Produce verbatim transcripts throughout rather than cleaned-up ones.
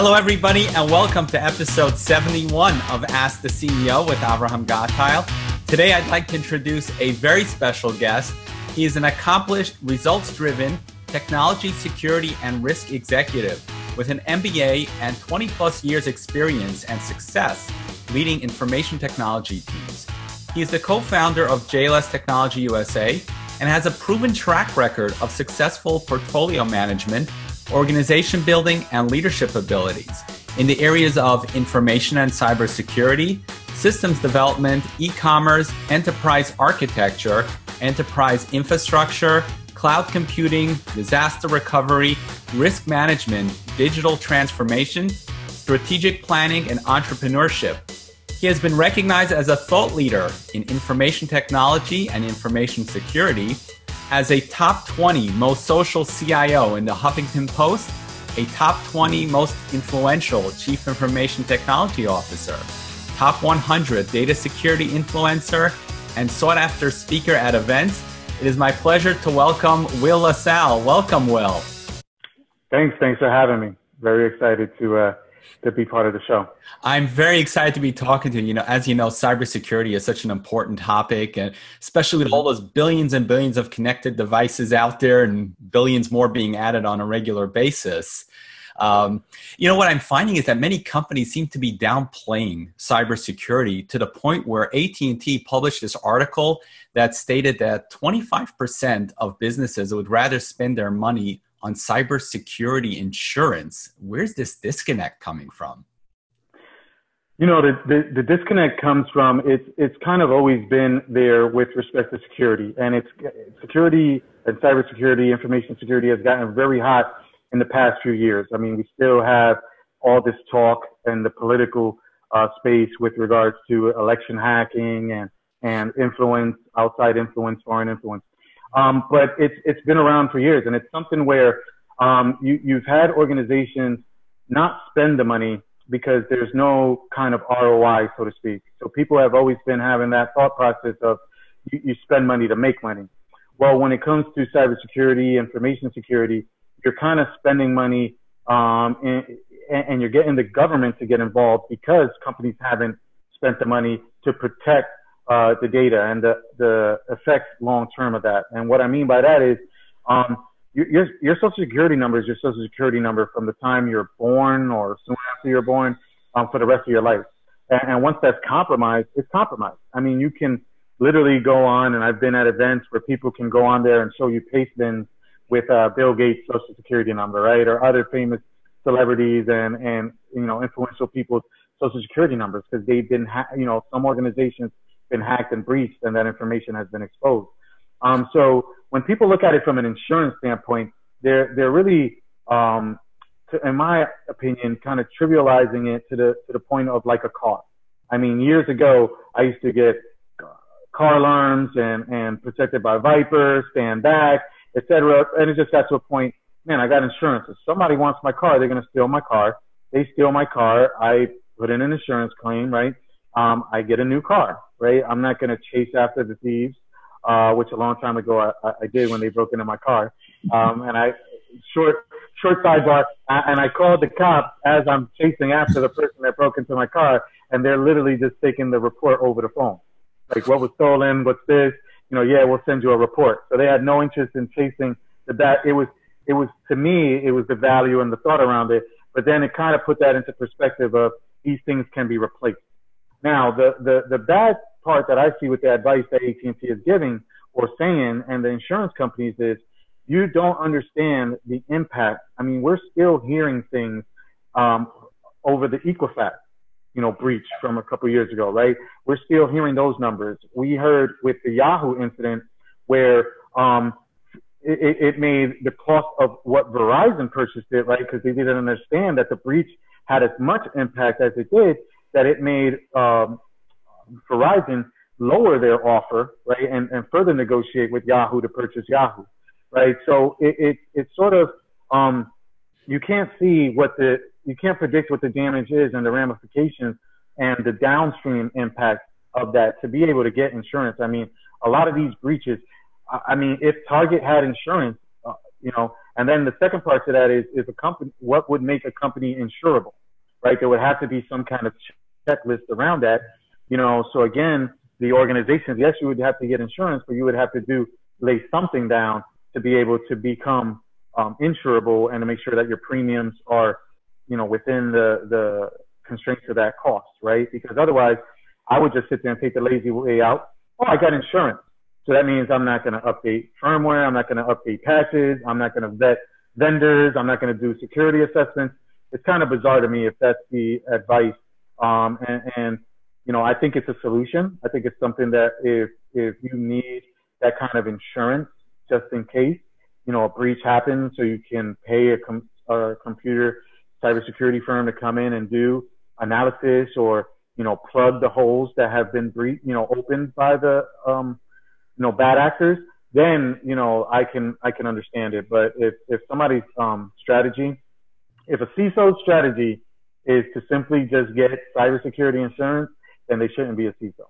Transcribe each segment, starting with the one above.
Hello, everybody, and welcome to episode seventy-one of Ask the C E O with Avraham Gattile. Today, I'd like to introduce a very special guest. He is an accomplished, results-driven technology, security, and risk executive with an M B A and twenty-plus years experience and success leading information technology teams. He is the co-founder of J L S Technology U S A and has a proven track record of successful portfolio management, organization building, and leadership abilities in the areas of information and cybersecurity, systems development, e-commerce, enterprise architecture, enterprise infrastructure, cloud computing, disaster recovery, risk management, digital transformation, strategic planning, and entrepreneurship. He has been recognized as a thought leader in information technology and information security, as a top twenty most social C I O in the Huffington Post, a top twenty most influential chief information technology officer, top one hundred data security influencer, and sought after speaker at events. It is my pleasure to welcome Will LaSalle. Welcome, Will. Thanks. Thanks for having me. Very excited to uh, to be part of the show. I'm very excited to be talking to you. You know, as you know, cybersecurity is such an important topic, and especially with all those billions and billions of connected devices out there, and billions more being added on a regular basis. Um, you know, what I'm finding is that many companies seem to be downplaying cybersecurity to the point where A T and T published this article that stated that twenty-five percent of businesses would rather spend their money on cybersecurity insurance. Where's this disconnect coming from? You know, the, the, the disconnect comes from, it's, it's kind of always been there with respect to security. And it's security and cybersecurity, information security has gotten very hot in the past few years. I mean, we still have all this talk in the political uh, space with regards to election hacking and, and influence, outside influence, foreign influence. Um, but it's, it's been around for years, and it's something where um, you, you've had organizations not spend the money because there's no kind of R O I, so to speak. So people have always been having that thought process of you, you spend money to make money. Well, when it comes to cybersecurity, information security, you're kind of spending money um, and, and you're getting the government to get involved because companies haven't spent the money to protect uh, the data and the, the effects long-term of that. And what I mean by that is um, your, your social security number is your social security number from the time you're born or soon after you're born um, for the rest of your life. And, and once that's compromised, it's compromised. I mean, you can literally go on, and I've been at events where people can go on there and show you paste bins with uh, Bill Gates' social security number, right? Or other famous celebrities and, and, you know, influential people's social security numbers, because they've been, ha- you know, some organizations been hacked and breached, and that information has been exposed. Um, so when people look at it from an insurance standpoint, they're, they're really, um, to, in my opinion, kind of trivializing it to the, to the point of like a car. I mean, years ago, I used to get car alarms and, and protected by Viper, stand back, et cetera. And it just got to a point, man, I got insurance. If somebody wants my car, they're going to steal my car. They steal my car. I put in an insurance claim, right? Um, I get a new car, right? I'm not going to chase after the thieves, uh, which a long time ago I, I did when they broke into my car. Um, and I, short, short sidebar, and I called the cops as I'm chasing after the person that broke into my car, and they're literally just taking the report over the phone. Like, what was stolen? What's this? You know, yeah, we'll send you a report. So they had no interest in chasing the bat. It was, it was to me, it was the value and the thought around it. But then it kind of put that into perspective of these things can be replaced. Now, the, the, the bad part that I see with the advice that A T and T is giving or saying, and the insurance companies, is you don't understand the impact. I mean, we're still hearing things um, over the Equifax, you know, breach from a couple of years ago, right? We're still hearing those numbers. We heard with the Yahoo incident where um, it, it made the cost of what Verizon purchased it, right? Because they didn't understand that the breach had as much impact as it did, that it made um, Verizon lower their offer, right? And, and further negotiate with Yahoo to purchase Yahoo, right? So it, it it's sort of, um, you can't see what the, you can't predict what the damage is and the ramifications and the downstream impact of that to be able to get insurance. I mean, a lot of these breaches, I mean, if Target had insurance, uh, you know, And then the second part to that is, is a company, what would make a company insurable, right? There would have to be some kind of checklist around that, you know. So again, the organizations, yes, you would have to get insurance, but you would have to do lay something down to be able to become um, insurable and to make sure that your premiums are, you know, within the, the constraints of that cost, right? Because otherwise, I would just sit there and take the lazy way out. Oh, I got insurance. So that means I'm not going to update firmware. I'm not going to update patches. I'm not going to vet vendors. I'm not going to do security assessments. It's kind of bizarre to me if that's the advice. Um, and, and, you know, I think it's a solution. I think it's something that if, if you need that kind of insurance, just in case, you know, a breach happens, so you can pay a, com a computer cybersecurity firm to come in and do analysis or, you know, plug the holes that have been breached, you know, opened by the, um, you know, bad actors, then, you know, I can, I can understand it. But if, if somebody's um, strategy, if a C I S O's strategy is to simply just get cybersecurity insurance, then they shouldn't be a C I S O.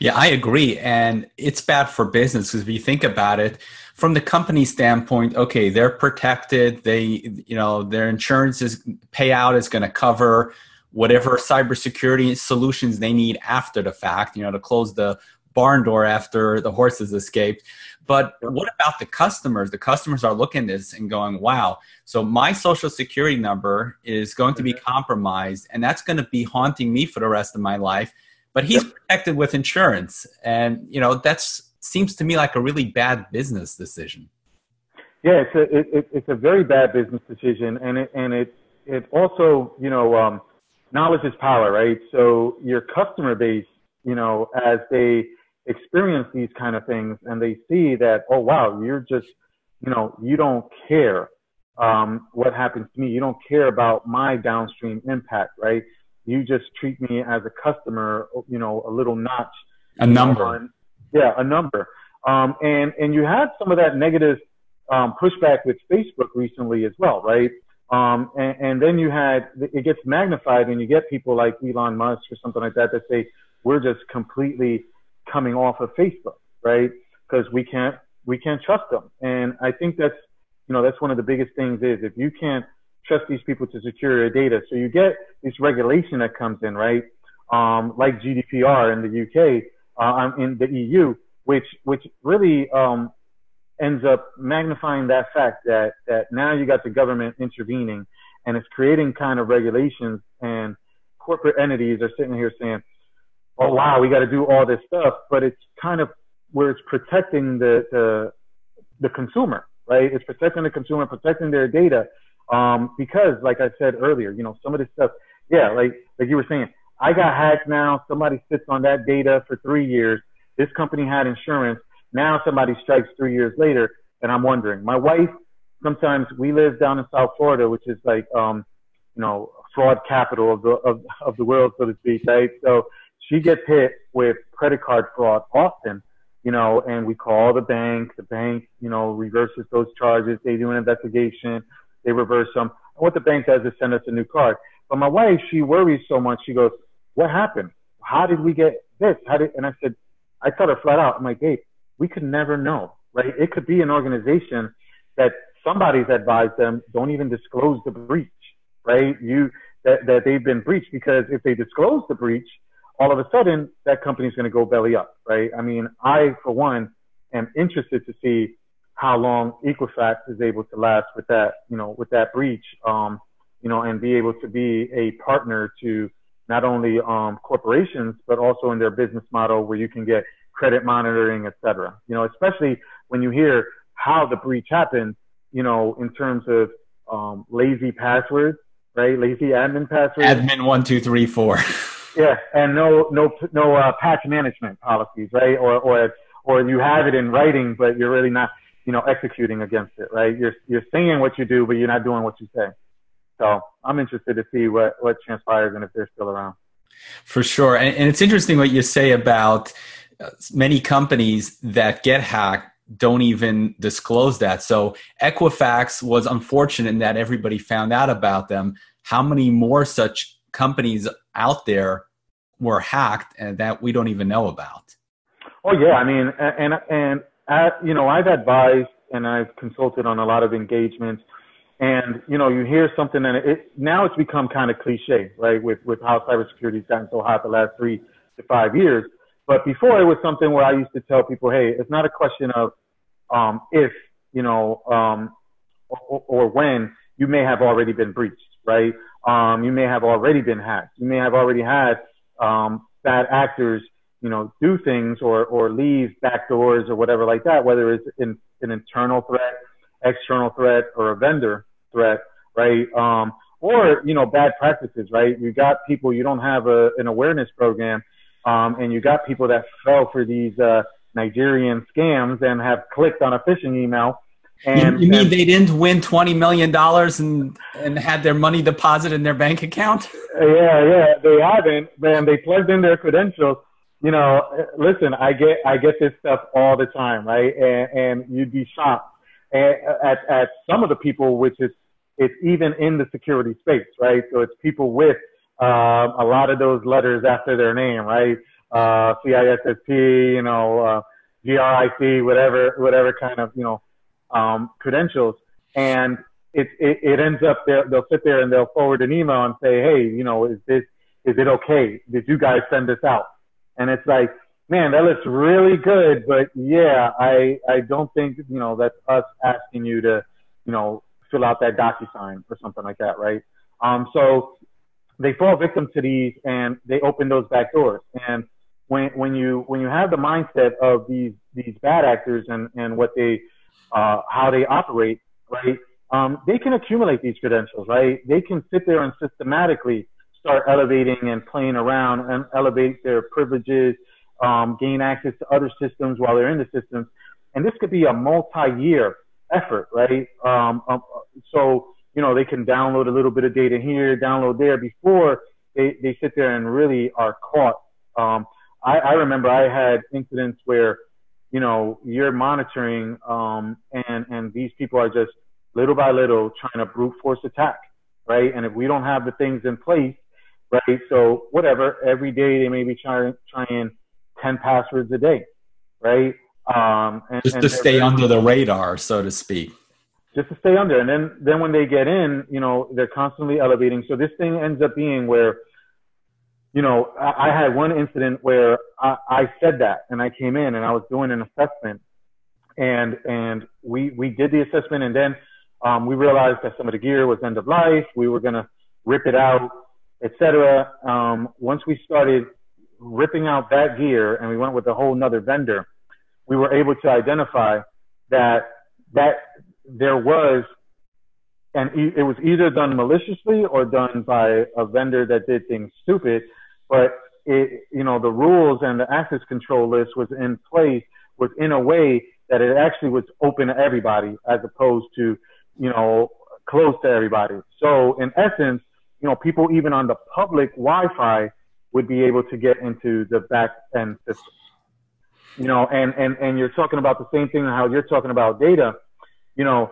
Yeah, I agree. And it's bad for business, because if you think about it from the company standpoint, okay, they're protected. They, you know, their insurance is payout is going to cover whatever cybersecurity solutions they need after the fact, you know, to close the barn door after the horses escaped. But what about the customers? The customers are looking at this and going, wow, so my social security number is going to be compromised, and that's going to be haunting me for the rest of my life. But he's protected with insurance. And, you know, that seems to me like a really bad business decision. Yeah, it's a, it, it, it's a very bad business decision. And it, and it, it also, you know, um, knowledge is power, right? So your customer base, you know, as they experience these kind of things and they see that, oh, wow, you're just, you know, you don't care um, what happens to me. You don't care about my downstream impact, right? You just treat me as a customer, you know, a little notch. A number. On, yeah, a number. Um, and, and you had some of that negative um, pushback with Facebook recently as well, right? Um, and, and then you had, it gets magnified when you get people like Elon Musk or something like that that say, we're just completely coming off of Facebook, right? Because we can't, we can't trust them. And I think that's, you know, that's one of the biggest things is if you can't trust these people to secure your data. So you get this regulation that comes in, right? Um, like G D P R in the U K, uh, in the E U, which, which really, um, ends up magnifying that fact that, that now you got the government intervening, and it's creating kind of regulations, and corporate entities are sitting here saying, oh, wow, we got to do all this stuff, but it's kind of where it's protecting the, the, the consumer, right? It's protecting the consumer, protecting their data. Um, because like I said earlier, you know, some of this stuff, yeah, like, like you were saying, I got hacked now. Somebody sits on that data for three years. This company had insurance. Now somebody strikes three years later. And I'm wondering, my wife, sometimes we live down in South Florida, which is like, um, you know, fraud capital of the, of, of the world, so to speak, right? So she gets hit with credit card fraud often, you know, and we call the bank, the bank, you know, reverses those charges. They do an investigation. They reverse them. And what the bank does is send us a new card. But my wife, she worries so much. She goes, what happened? How did we get this? How did? And I said, I told her flat out, I'm like, hey, we could never know, right? It could be an organization that somebody's advised them, don't even disclose the breach, right? You that, that they've been breached, because if they disclose the breach, all of a sudden that company's going to go belly up, right? I mean, I, for one, am interested to see how long Equifax is able to last with that, you know, with that breach, um, you know, and be able to be a partner to not only um, corporations, but also in their business model where you can get credit monitoring, et cetera. You know, especially when you hear how the breach happened, you know, in terms of um, lazy passwords, right? Lazy admin passwords. Admin one, two, three, four. Yeah. And no, no, no uh, patch management policies, right? Or, or, or you have it in writing, but you're really not, you know, executing against it, right? You're, you're saying what you do, but you're not doing what you say. So I'm interested to see what, what transpires and if they're still around. For sure. And, and it's interesting what you say about many companies that get hacked don't even disclose that. So Equifax was unfortunate in that everybody found out about them. How many more such companies out there were hacked and that we don't even know about? Oh yeah. I mean, and, and, and Uh, you know, I've advised and I've consulted on a lot of engagements. And, you know, you hear something, and it, now it's become kind of cliche, right, with, with how cybersecurity has gotten so hot the last three to five years. But before, it was something where I used to tell people, hey, it's not a question of um, if, you know, um, or, or when, you may have already been breached, right? Um, you may have already been hacked. You may have already had um, bad actors, you know, do things or, or leave back doors or whatever like that, whether it's in, an internal threat, external threat, or a vendor threat, right? Um, or, you know, bad practices, right? You got people, you don't have a, an awareness program, um, and you got people that fell for these uh, Nigerian scams and have clicked on a phishing email. And, you mean and, they didn't win twenty million dollars and, and had their money deposited in their bank account? Yeah, yeah, they haven't. And they plugged in their credentials. You know, listen, I get I get this stuff all the time, right? And, and you'd be shocked at, at, at some of the people, which is, it's even in the security space, right? So it's people with uh, a lot of those letters after their name, right? Uh, C I S S P, you know, uh, G R I C, whatever, whatever kind of, you know, um, credentials. And it, it, it ends up there, they'll sit there and they'll forward an email and say, hey, you know, is this, is it okay? Did you guys send this out? And it's like, man, that looks really good, but yeah, I, I don't think, you know, that's us asking you to, you know, fill out that DocuSign or something like that, right? Um, so they fall victim to these and they open those back doors. And when, when you, when you have the mindset of these, these bad actors and, and what they, uh, how they operate, right? Um, they can accumulate these credentials, right? They can sit there and systematically start elevating and playing around and elevate their privileges, um, gain access to other systems while they're in the systems. And this could be a multi-year effort, right? Um, um, so, you know, they can download a little bit of data here, download there before they, they sit there and really are caught. Um, I, I remember I had incidents where, you know, you're monitoring um, and, and these people are just little by little trying to brute force attack, right? And if we don't have the things in place, right? So whatever, every day they may be trying, trying ten passwords a day, right? Um, and, just to and stay under the radar, so to speak. Just to stay under. And then, then when they get in, you know, they're constantly elevating. So this thing ends up being where, you know, I, I had one incident where I, I said that and I came in and I was doing an assessment and, and we, we did the assessment and then um, we realized that some of the gear was end of life. We were going to rip it out, et cetera. Um, once we started ripping out that gear and we went with a whole nother vendor, we were able to identify that that there was, and e it was either done maliciously or done by a vendor that did things stupid, but it, you know, the rules and the access control list was in place, was in a way that it actually was open to everybody as opposed to, you know, close to everybody. So in essence, you know, people even on the public Wi-Fi would be able to get into the back end system. You know, and, and, and you're talking about the same thing how you're talking about data. You know,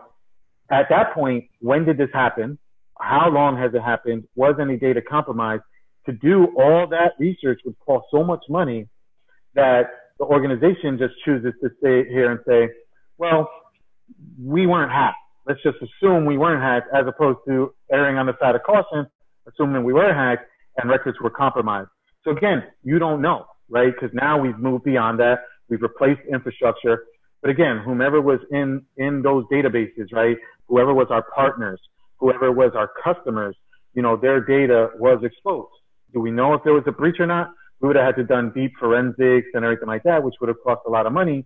at that point, when did this happen? How long has it happened? Was any data compromised? To do all that research would cost so much money that the organization just chooses to stay here and say, well, we weren't hacked. Let's just assume we weren't hacked, as opposed to erring on the side of caution, assuming we were hacked and records were compromised. So again, you don't know, right? Because now we've moved beyond that. We've replaced infrastructure. But again, whomever was in, in those databases, right? Whoever was our partners, whoever was our customers, you know, their data was exposed. Do we know if there was a breach or not? We would have had to done deep forensics and everything like that, which would have cost a lot of money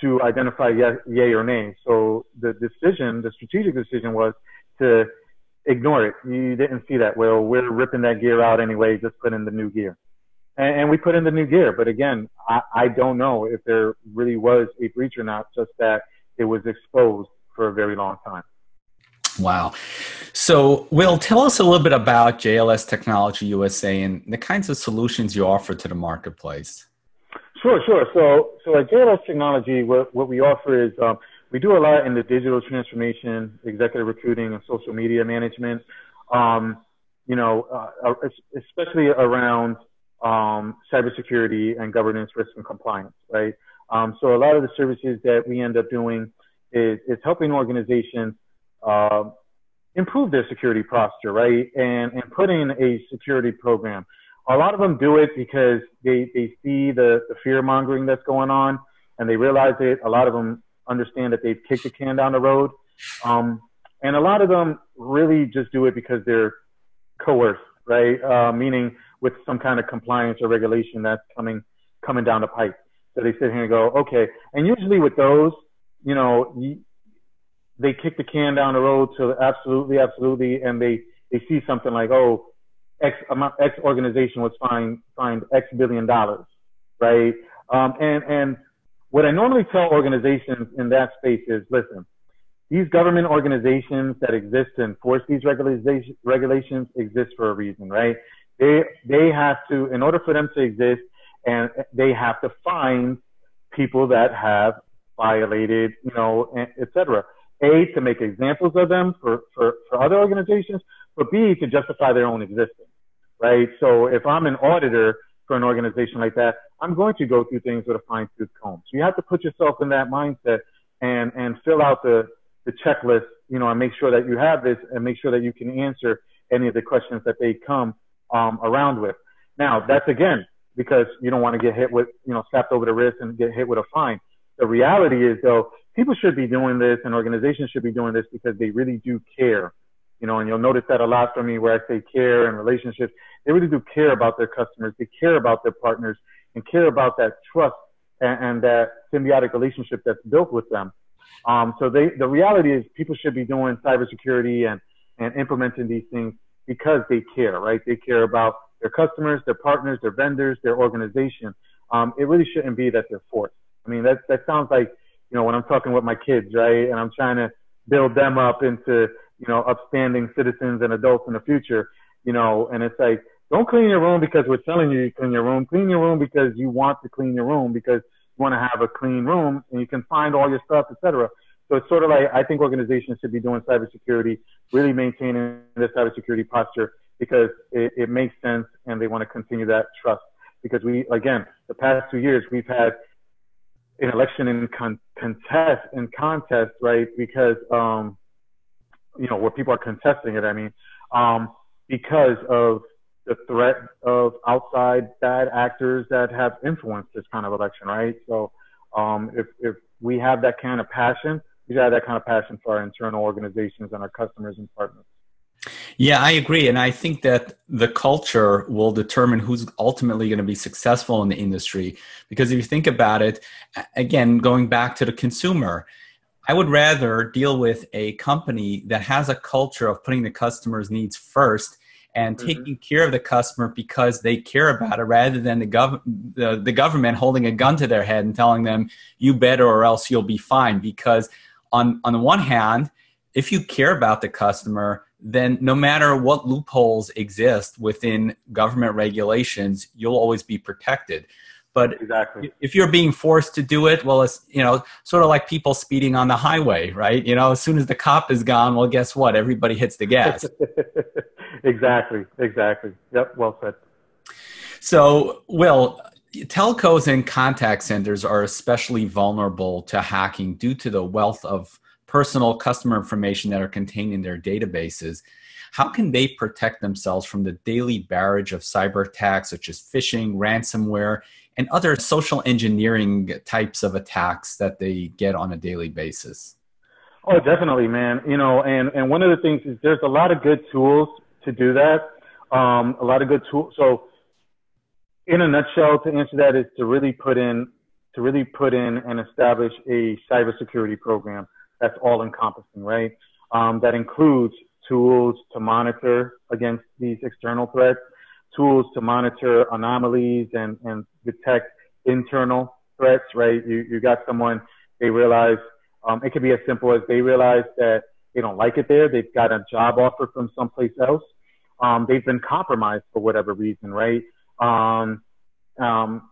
to identify yes, yay or nay. So the decision, the strategic decision was to ignore it. You didn't see that. Well, we're ripping that gear out anyway, just put in the new gear. And, and we put in the new gear. But again, I, I don't know if there really was a breach or not, just that it was exposed for a very long time. Wow. So, Will, tell us a little bit about J L S Technology U S A and the kinds of solutions you offer to the marketplace. Sure, sure. So, so at J L S Technology, what, what we offer is um, we do a lot in the digital transformation, executive recruiting, and social media management, um, you know, uh, especially around um, cybersecurity and governance, risk, and compliance, right? Um, so a lot of the services that we end up doing is, is helping organizations uh, improve their security posture, right? And, and put in a security program. A lot of them do it because they, they see the, the fear mongering that's going on, and they realize it. A lot of them understand that they've kicked the can down the road. Um, and a lot of them really just do it because they're coerced, right? Uh, meaning with some kind of compliance or regulation that's coming, coming down the pipe. So they sit here and go, okay. And usually with those, you know, they kick the can down the road to absolutely, absolutely. And they, they see something like, oh, X amount, X organization was fined, fined X billion dollars, right? Um, and, and what I normally tell organizations in that space is, listen, these government organizations that exist to enforce these regulation, regulations exist for a reason, right? They, they have to, in order for them to exist, and they have to find people that have violated, you know, et cetera. A, to make examples of them for, for, for other organizations, but B, to justify their own existence, right? So if I'm an auditor for an organization like that, I'm going to go through things with a fine tooth comb. So you have to put yourself in that mindset and, and fill out the, the checklist, you know, and make sure that you have this and make sure that you can answer any of the questions that they come um, around with. Now, that's again, because you don't want to get hit with, you know, slapped over the wrist and get hit with a fine. The reality is, though, people should be doing this and organizations should be doing this because they really do care, you know, and you'll notice that a lot from me where I say care and relationships. They really do care about their customers. They care about their partners and care about that trust and, and that symbiotic relationship that's built with them. Um, so they, the reality is people should be doing cybersecurity and, and implementing these things because they care, right? They care about their customers, their partners, their vendors, their organization. Um, it really shouldn't be that they're forced. I mean, that, that sounds like, you know, when I'm talking with my kids, right? And I'm trying to build them up into, you know, upstanding citizens and adults in the future, you know, and it's like, don't clean your room because we're telling you to clean your room. Clean your room because you want to clean your room because you want to have a clean room and you can find all your stuff, et cetera. So it's sort of like, I think organizations should be doing cybersecurity, really maintaining their cybersecurity posture, because it, it makes sense and they want to continue that trust. Because we, again, the past two years, we've had an election in con contest and contest, right? Because, um, you know, where people are contesting it, I mean, um, because of the threat of outside bad actors that have influenced this kind of election, right? So um, if, if we have that kind of passion, we should have that kind of passion for our internal organizations and our customers and partners. Yeah, I agree. And I think that the culture will determine who's ultimately going to be successful in the industry. Because if you think about it, again, going back to the consumer, I would rather deal with a company that has a culture of putting the customer's needs first and mm-hmm. taking care of the customer because they care about it, rather than the, gov the, the government holding a gun to their head and telling them, you better or else you'll be fine. Because on, on the one hand, if you care about the customer, then no matter what loopholes exist within government regulations, you'll always be protected. But exactly. if you're being forced to do it, well, it's, you know, sort of like people speeding on the highway, right? You know, as soon as the cop is gone, well, guess what? Everybody hits the gas. Exactly. Exactly. Yep. Well said. So, Will, telcos and contact centers are especially vulnerable to hacking due to the wealth of personal customer information that are contained in their databases. How can they protect themselves from the daily barrage of cyber attacks such as phishing, ransomware, and other social engineering types of attacks that they get on a daily basis? Oh, definitely, man. You know, and, and one of the things is there's a lot of good tools to do that. Um, a lot of good tools. So in a nutshell, to answer that is to really put in, to really put in and establish a cybersecurity program that's all encompassing, right? Um, that includes tools to monitor against these external threats, tools to monitor anomalies and, and detect internal threats, right? You, you got someone, they realize, um, it could be as simple as they realize that they don't like it there. They've got a job offer from someplace else. Um, they've been compromised for whatever reason, right? Um, um,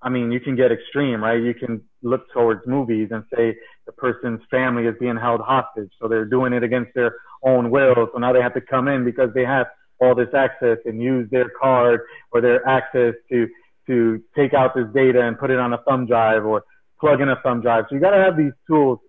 I mean, you can get extreme, right? You can look towards movies and say the person's family is being held hostage. So they're doing it against their own will. So now they have to come in because they have all this access and use their card or their access to, to take out this data and put it on a thumb drive or plug in a thumb drive. So you got to have these tools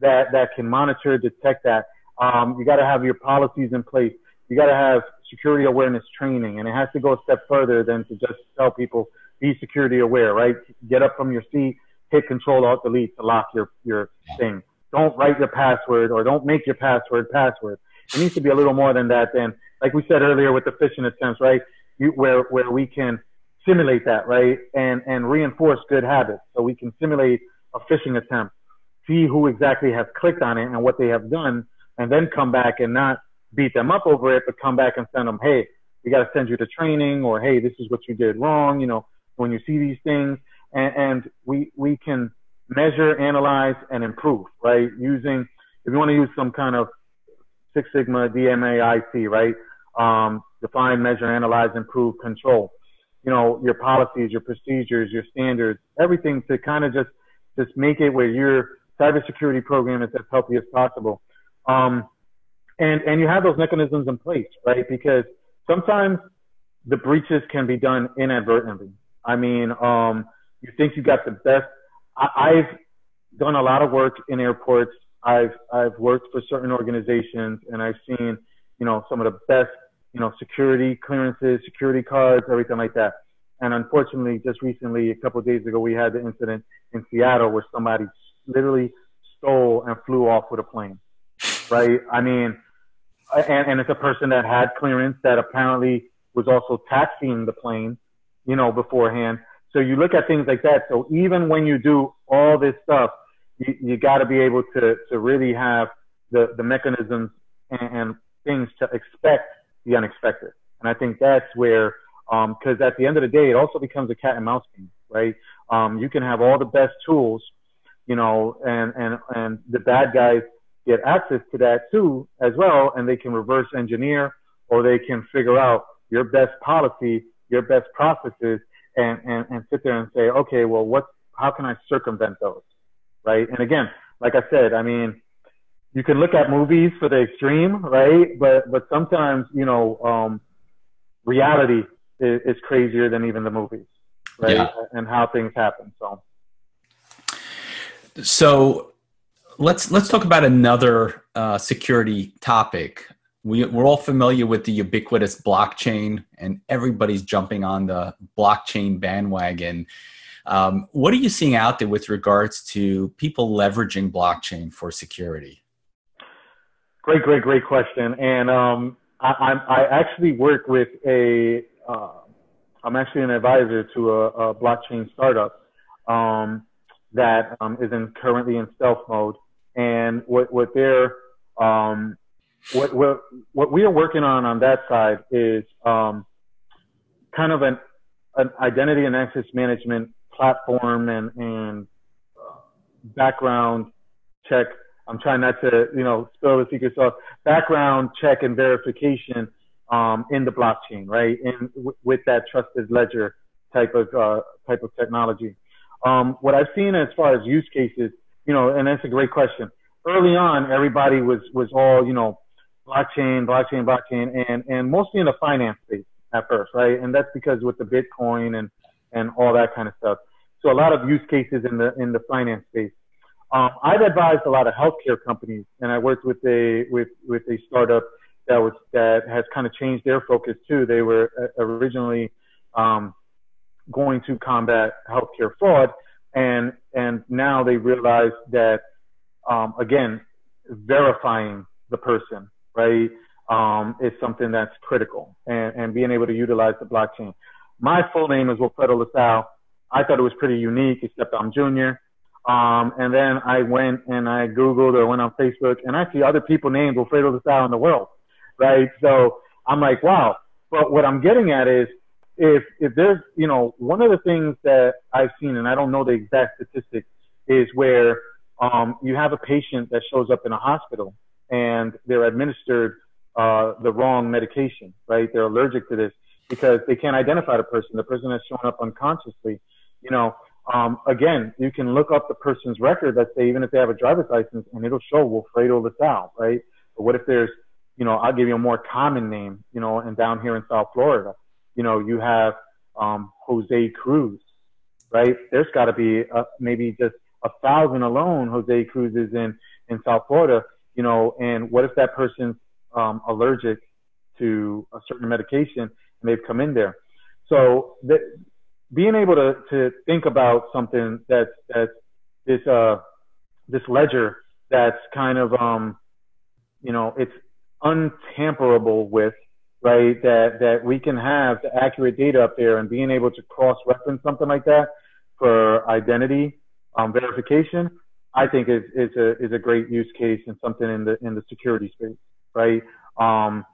that, that can monitor, detect that. Um, you got to have your policies in place. You got to have security awareness training, and it has to go a step further than to just tell people, be security aware, right? Get up from your seat, hit Control Alt Delete to lock your, your thing. Don't write your password, or don't make your password password. It needs to be a little more than that. Then, like we said earlier with the phishing attempts, right? You, where, where we can simulate that, right? And, and reinforce good habits. So we can simulate a phishing attempt, see who exactly have clicked on it and what they have done, and then come back and not beat them up over it, but come back and send them, hey, we got to send you to training, or hey, this is what you did wrong, you know, when you see these things. And, and we, we can measure, analyze, and improve, right? Using, if you want to use some kind of Six Sigma, D M A I C, right? Um, define, measure, analyze, improve, control. You know, your policies, your procedures, your standards, everything to kind of just, just make it where your cybersecurity program is as healthy as possible. Um, and, and you have those mechanisms in place, right? Because sometimes the breaches can be done inadvertently. I mean, um, you think you got the best. I, I've done a lot of work in airports. I've, I've worked for certain organizations, and I've seen, you know, some of the best, you know, security clearances, security cards, everything like that. And unfortunately, just recently, a couple of days ago, we had the incident in Seattle where somebody literally stole and flew off with a plane, right? I mean, and, and it's a person that had clearance that apparently was also taxiing the plane, you know, beforehand. So you look at things like that. So even when you do all this stuff, you, you got to be able to, to really have the, the mechanisms and, and things to expect the unexpected. And I think that's where, um, because at the end of the day, it also becomes a cat and mouse game, right? Um, you can have all the best tools, you know, and, and, and the bad guys get access to that too, as well. And they can reverse engineer, or they can figure out your best policy, your best processes, and, and, and sit there and say, okay, well, what, how can I circumvent those? Right. And again, like I said, I mean, you can look at movies for the extreme, right? But, but sometimes, you know, um, reality is, is crazier than even the movies, right? Yeah. And how things happen. So, so let's, let's talk about another, uh, security topic. We, we're all familiar with the ubiquitous blockchain, and everybody's jumping on the blockchain bandwagon. Um, what are you seeing out there with regards to people leveraging blockchain for security? Great, great, great question. And um, I, I, I actually work with a, uh, I'm actually an advisor to a, a blockchain startup um, that um, is in, currently in stealth mode. And what, what they're, um, what, what, what we are working on on that side is um, kind of an, an identity and access management platform and, and background check. I'm trying not to, you know, spill the secret sauce. Background check and verification um, in the blockchain, right? And w with that trusted ledger type of uh, type of technology. Um, what I've seen as far as use cases, you know, and that's a great question. Early on, everybody was was all, you know, blockchain, blockchain, blockchain, and and mostly in the finance space at first, right? And that's because with the Bitcoin and and all that kind of stuff. So a lot of use cases in the in the finance space. Um, I've advised a lot of healthcare companies, and I worked with a with with a startup that was that has kind of changed their focus too. They were originally um, going to combat healthcare fraud, and and now they realize that um, again, verifying the person, right, um, is something that's critical, and, and being able to utilize the blockchain. My full name is Wilfredo LaSalle. I thought it was pretty unique, except I'm junior. Um, and then I went and I Googled or went on Facebook, and I see other people named Wilfredo LaSalle in the world, right? So I'm like, wow. But what I'm getting at is if, if there's, you know, one of the things that I've seen, and I don't know the exact statistics, is where um, you have a patient that shows up in a hospital and they're administered uh, the wrong medication, right? They're allergic to this, because they can't identify the person. The person has shown up unconsciously. You know, um, again, you can look up the person's record, let's say, even if they have a driver's license, and it'll show Wilfredo LaSalle, right? But what if there's, you know, I'll give you a more common name, you know, and down here in South Florida, you know, you have um, Jose Cruz, right? There's got to be uh, maybe just a thousand alone Jose Cruzes in, in South Florida, you know, and what if that person's um, allergic to a certain medication and they've come in there? So that, being able to, to think about something that's, that's this, uh, this ledger that's kind of, um, you know, it's untamperable with, right, that, that we can have the accurate data up there, and being able to cross-reference something like that for identity um, verification, I think is, is a, is a great use case and something in the, in the security space, right? Um,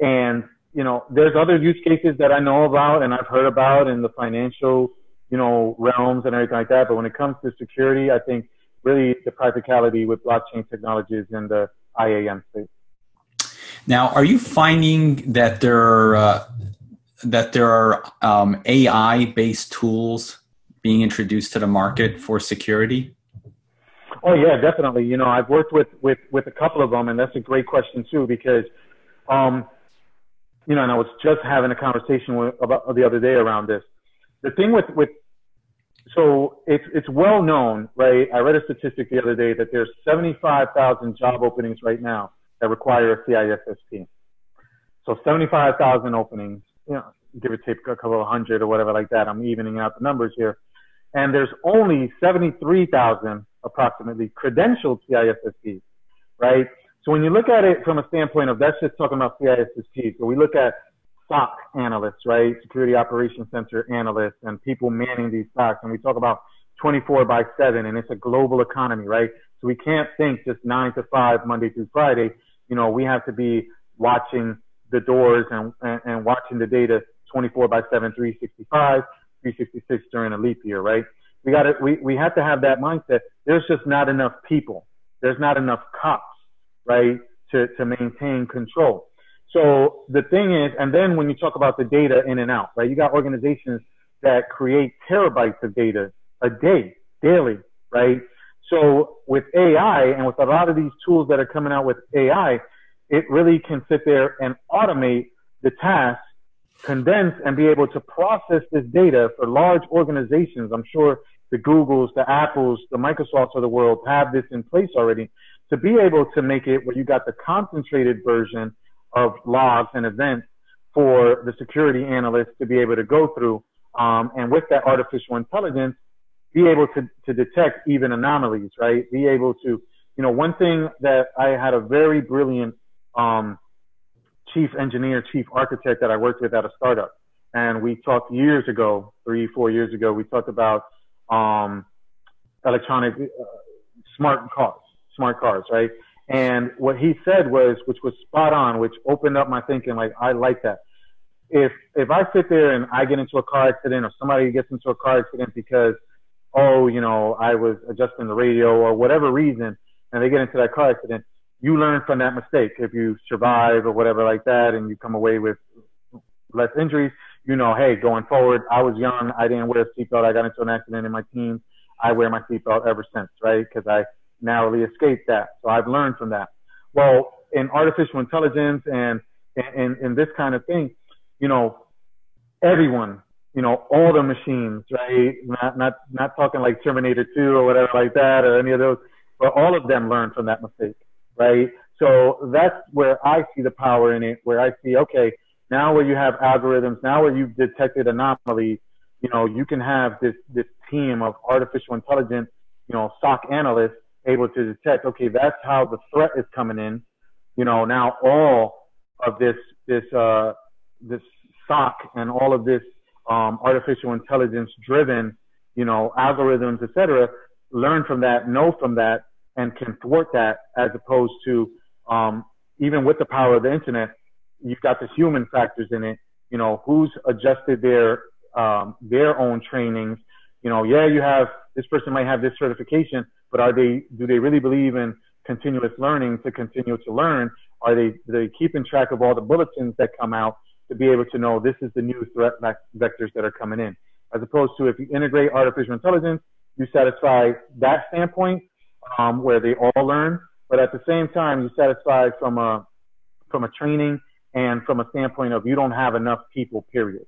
and, you know, there's other use cases that I know about and I've heard about in the financial, you know, realms and everything like that. But when it comes to security, I think really the practicality with blockchain technology is in the I A M space. Now, are you finding that there are, uh, that there are um, A I-based tools being introduced to the market for security? Oh yeah, definitely. You know, I've worked with, with, with a couple of them, and that's a great question too, because, um, you know, and I was just having a conversation with, about the other day around this. The thing with, with, so it's, it's well known, right? I read a statistic the other day that there's seventy-five thousand job openings right now that require a C I S S P. So seventy-five thousand openings, you know, give or take a couple of hundred or whatever like that. I'm evening out the numbers here. And there's only seventy-three thousand approximately credentialed C I S S Ps, right? So when you look at it from a standpoint of, that's just talking about C I S S Ps. So we look at S O C analysts, right? Security Operations Center analysts and people manning these S O Cs. And we talk about twenty-four by seven, and it's a global economy, right? So we can't think just nine to five, Monday through Friday. You know, we have to be watching the doors and, and, and watching the data twenty-four by seven, three sixty-five, three sixty-six during a leap year, right? We got to, we, we have to have that mindset. There's just not enough people. There's not enough cops, right, to, to maintain control. So the thing is, and then when you talk about the data in and out, right, you got organizations that create terabytes of data a day, daily, right? So with A I and with a lot of these tools that are coming out with A I, it really can sit there and automate the tasks, condense and be able to process this data for large organizations. I'm sure the Googles, the Apples, the Microsofts of the world have this in place already, to be able to make it where you got the concentrated version of logs and events for the security analysts to be able to go through. Um, and with that artificial intelligence, be able to, to detect even anomalies, right? Be able to, you know, one thing that I had a very brilliant um, chief engineer, chief architect that I worked with at a startup. And we talked years ago, three, four years ago, we talked about um, electronic uh, smart cars, smart cars, right? And what he said was, which was spot on, which opened up my thinking, like, I like that. If, if I sit there and I get into a car accident, or somebody gets into a car accident because, oh, you know, I was adjusting the radio or whatever reason, and they get into that car accident, you learn from that mistake. If you survive or whatever like that and you come away with less injuries, you know, hey, going forward, I was young, I didn't wear a seatbelt, I got into an accident in my teens, I wear my seatbelt ever since, right? Because I narrowly escaped that. So I've learned from that. Well, in artificial intelligence and in, in this kind of thing, you know, everyone, you know, all the machines, right? Not, not, not talking like Terminator two or whatever like that, or any of those, but all of them learn from that mistake, right? So that's where I see the power in it, where I see, okay, now where you have algorithms, now where you've detected anomalies, you know, you can have this, this team of artificial intelligence, you know, S O C analysts able to detect, okay, that's how the threat is coming in. You know, now all of this, this, uh, this S O C and all of this, Um, artificial intelligence driven, you know, algorithms, et cetera, learn from that, know from that, and can thwart that, as opposed to, um, even with the power of the internet, you've got the human factors in it, you know, who's adjusted their, um, their own trainings. You know, yeah, you have, this person might have this certification, but are they, do they really believe in continuous learning to continue to learn? Are they, they keeping track of all the bulletins that come out to be able to know this is the new threat vectors that are coming in, as opposed to if you integrate artificial intelligence, you satisfy that standpoint um, where they all learn, but at the same time, you satisfy from a, from a training and from a standpoint of you don't have enough people, period.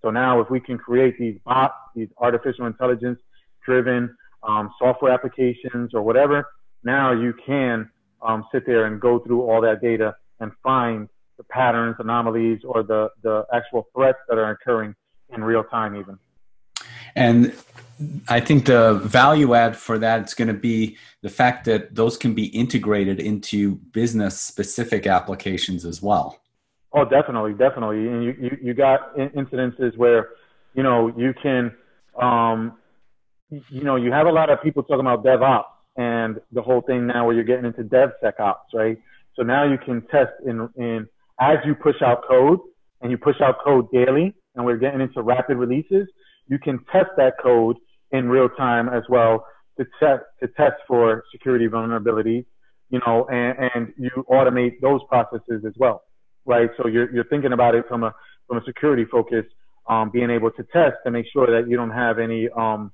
So now if we can create these bots, these artificial intelligence driven um, software applications or whatever, now you can um, sit there and go through all that data and find the patterns, anomalies, or the, the actual threats that are occurring in real time even. And I think the value add for that is going to be the fact that those can be integrated into business specific applications as well. Oh, definitely, definitely. And you, you, you got in incidences where, you know, you can, um, you know, you have a lot of people talking about DevOps and the whole thing now where you're getting into DevSecOps, right? So now you can test in, in as you push out code, and you push out code daily, and we're getting into rapid releases, you can test that code in real time as well to test, to test for security vulnerabilities, you know, and, and you automate those processes as well, right? So you're, you're thinking about it from a, from a security focus, um, being able to test to make sure that you don't have any, um,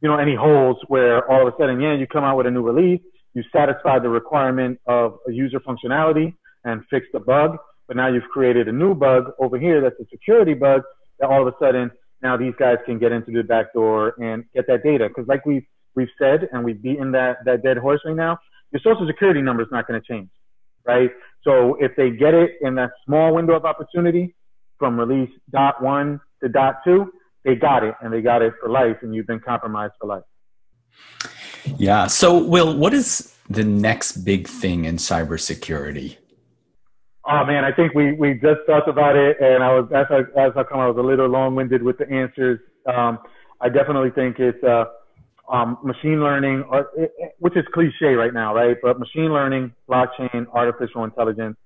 you know, any holes where all of a sudden, yeah, you come out with a new release, you satisfy the requirement of a user functionality and fix the bug, but now you've created a new bug over here that's a security bug that all of a sudden, now these guys can get into the back door and get that data. Because like we've, we've said, and we've beaten that, that dead horse right now, your social security number is not going to change, right? So if they get it in that small window of opportunity from release dot one to dot two, they got it, and they got it for life, and you've been compromised for life. Yeah. So, Will, what is the next big thing in cybersecurity? Oh man, I think we, we just talked about it, and I was as I as I come I was a little long-winded with the answers. Um, I definitely think it's uh, um, machine learning, or, it, which is cliche right now, right? But machine learning, blockchain, artificial intelligence.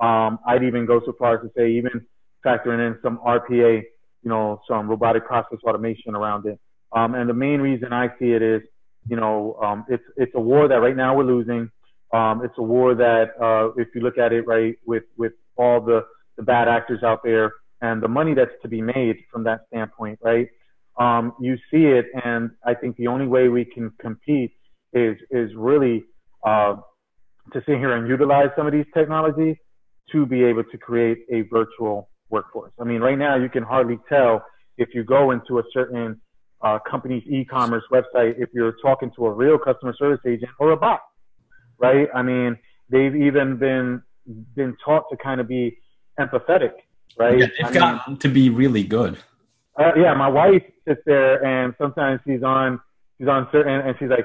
Um, I'd even go so far as to say even factoring in some R P A, you know, some robotic process automation around it. Um, and the main reason I see it is, you know, um, it's it's a war that right now we're losing. Um, it's a war that, uh, if you look at it, right, with, with all the, the bad actors out there and the money that's to be made from that standpoint, right, um, you see it. And I think the only way we can compete is, is really uh, to sit here and utilize some of these technologies to be able to create a virtual workforce. I mean, right now you can hardly tell if you go into a certain uh, company's e-commerce website if you're talking to a real customer service agent or a bot. Right? I mean, they've even been been taught to kind of be empathetic, right? Yeah, they've gotten to be really good. Uh, yeah, my wife sits there, and sometimes she's on she's on certain, and she's like,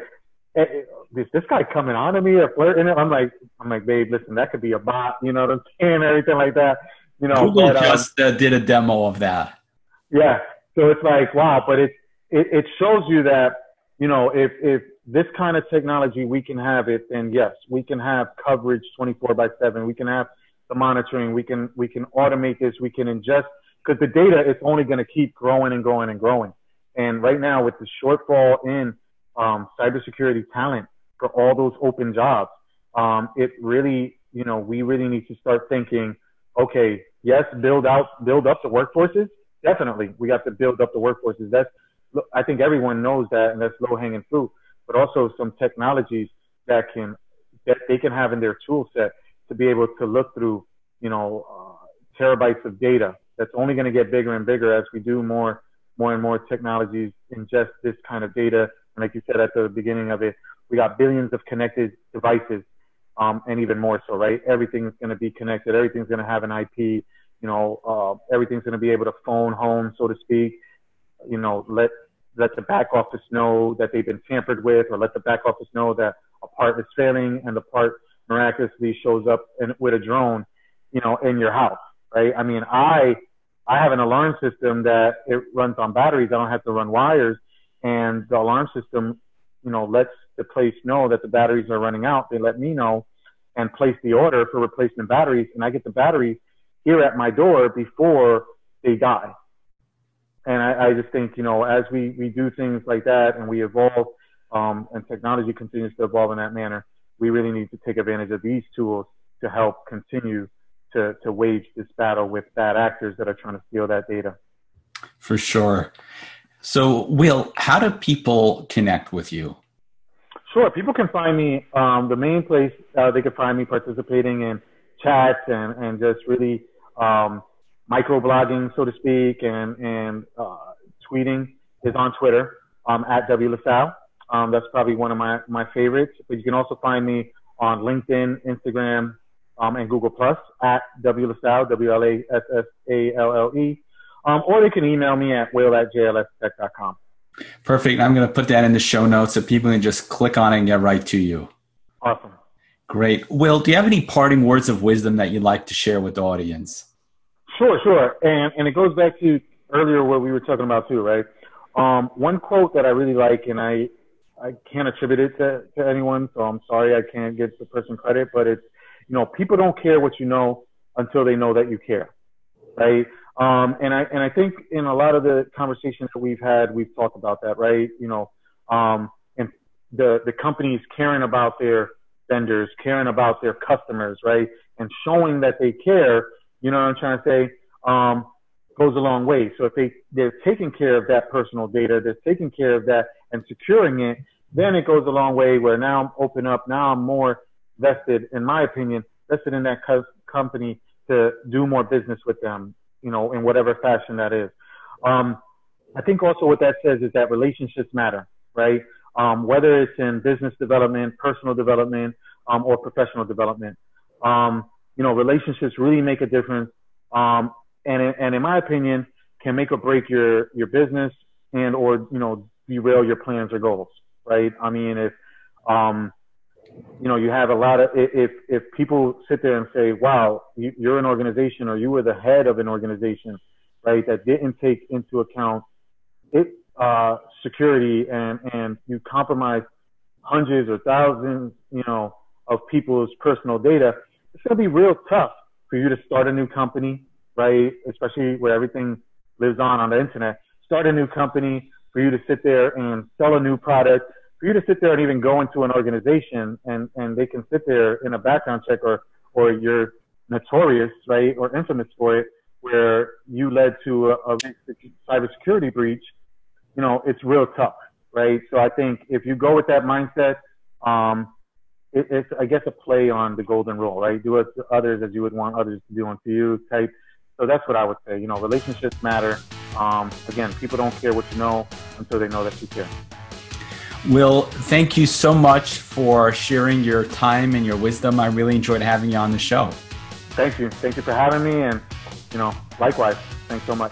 hey, "Is this guy coming on to me or flirting?" I'm like, "I'm like, babe, listen, that could be a bot, you know what I'm saying? Everything like that, you know." Google but, just um, uh, did a demo of that. Yeah, so it's like, wow, but it it, it shows you that, you know, if if this kind of technology, we can have it, and yes, we can have coverage twenty-four by seven. We can have the monitoring. We can we can automate this. We can ingest, because the data is only going to keep growing and growing and growing. And right now, with the shortfall in um, cybersecurity talent for all those open jobs, um, it really, you know, we really need to start thinking. Okay, yes, build out, build up the workforces. Definitely, we have to build up the workforces. That's, I think everyone knows that, and that's low hanging fruit. But also some technologies that can that they can have in their tool set to be able to look through, you know, uh, terabytes of data. That's only going to get bigger and bigger as we do more, more and more technologies ingest this kind of data. And like you said at the beginning of it, we got billions of connected devices, um, and even more so, right? Everything is going to be connected. Everything's going to have an I P. You know, uh, everything's going to be able to phone home, so to speak. You know, let let the back office know that they've been tampered with, or let the back office know that a part is failing and the part miraculously shows up in, with a drone, you know, in your house, right? I mean, I, I have an alarm system that it runs on batteries. I don't have to run wires, and the alarm system, you know, lets the place know that the batteries are running out. They let me know and place the order for replacement batteries. And I get the batteries here at my door before they die. And I, I just think, you know, as we, we do things like that and we evolve, um, and technology continues to evolve in that manner, we really need to take advantage of these tools to help continue to, to wage this battle with bad actors that are trying to steal that data. For sure. So, Will, how do people connect with you? Sure. People can find me. Um, the main place uh, they can find me participating in chats and, and just really um, – microblogging, so to speak, and, and uh, tweeting is on Twitter, um, at W LaSalle. Um, that's probably one of my, my favorites. But you can also find me on LinkedIn, Instagram, um, and Google Plus at WLaSalle, W L A S S A L L E. Um, or they can email me at will at J L S tech dot com. Perfect. I'm going to put that in the show notes so people can just click on it and get right to you. Awesome. Great. Will, do you have any parting words of wisdom that you'd like to share with the audience? Sure, sure. And, and it goes back to earlier what we were talking about too, right? Um, one quote that I really like, and I, I can't attribute it to, to anyone, so I'm sorry I can't give the person credit, but it's, you know, people don't care what you know until they know that you care, right? Um, and I, and I think in a lot of the conversations that we've had, we've talked about that, right? You know, um, and the, the companies caring about their vendors, caring about their customers, right? And showing that they care, you know what I'm trying to say, um, goes a long way. So if they, they're taking care of that personal data, they're taking care of that and securing it, then it goes a long way where now I'm open up, now I'm more vested, in my opinion, vested in that co- company to do more business with them, you know, in whatever fashion that is. Um, I think also what that says is that relationships matter, right? Um, whether it's in business development, personal development, um, or professional development. Um, you know, relationships really make a difference. Um, and, and in my opinion, can make or break your, your business and, or, you know, derail your plans or goals, right? I mean, if, um, you know, you have a lot of, if, if people sit there and say, wow, you're an organization or you were the head of an organization, right, that didn't take into account it, uh, security and, and you compromise hundreds or thousands, you know, of people's personal data, it's going to be real tough for you to start a new company, right? Especially where everything lives on on the internet, start a new company, for you to sit there and sell a new product, for you to sit there and even go into an organization and, and they can sit there in a background check or, or you're notorious, right, or infamous for it, where you led to a, a cybersecurity breach, you know, it's real tough, right? So I think if you go with that mindset, um, it, it's, I guess, a play on the golden rule, right? Do unto others as you would want others to do unto you type. So that's what I would say. You know, relationships matter. Um, again, people don't care what you know until they know that you care. Will, thank you so much for sharing your time and your wisdom. I really enjoyed having you on the show. Thank you. Thank you for having me. And, you know, likewise, thanks so much.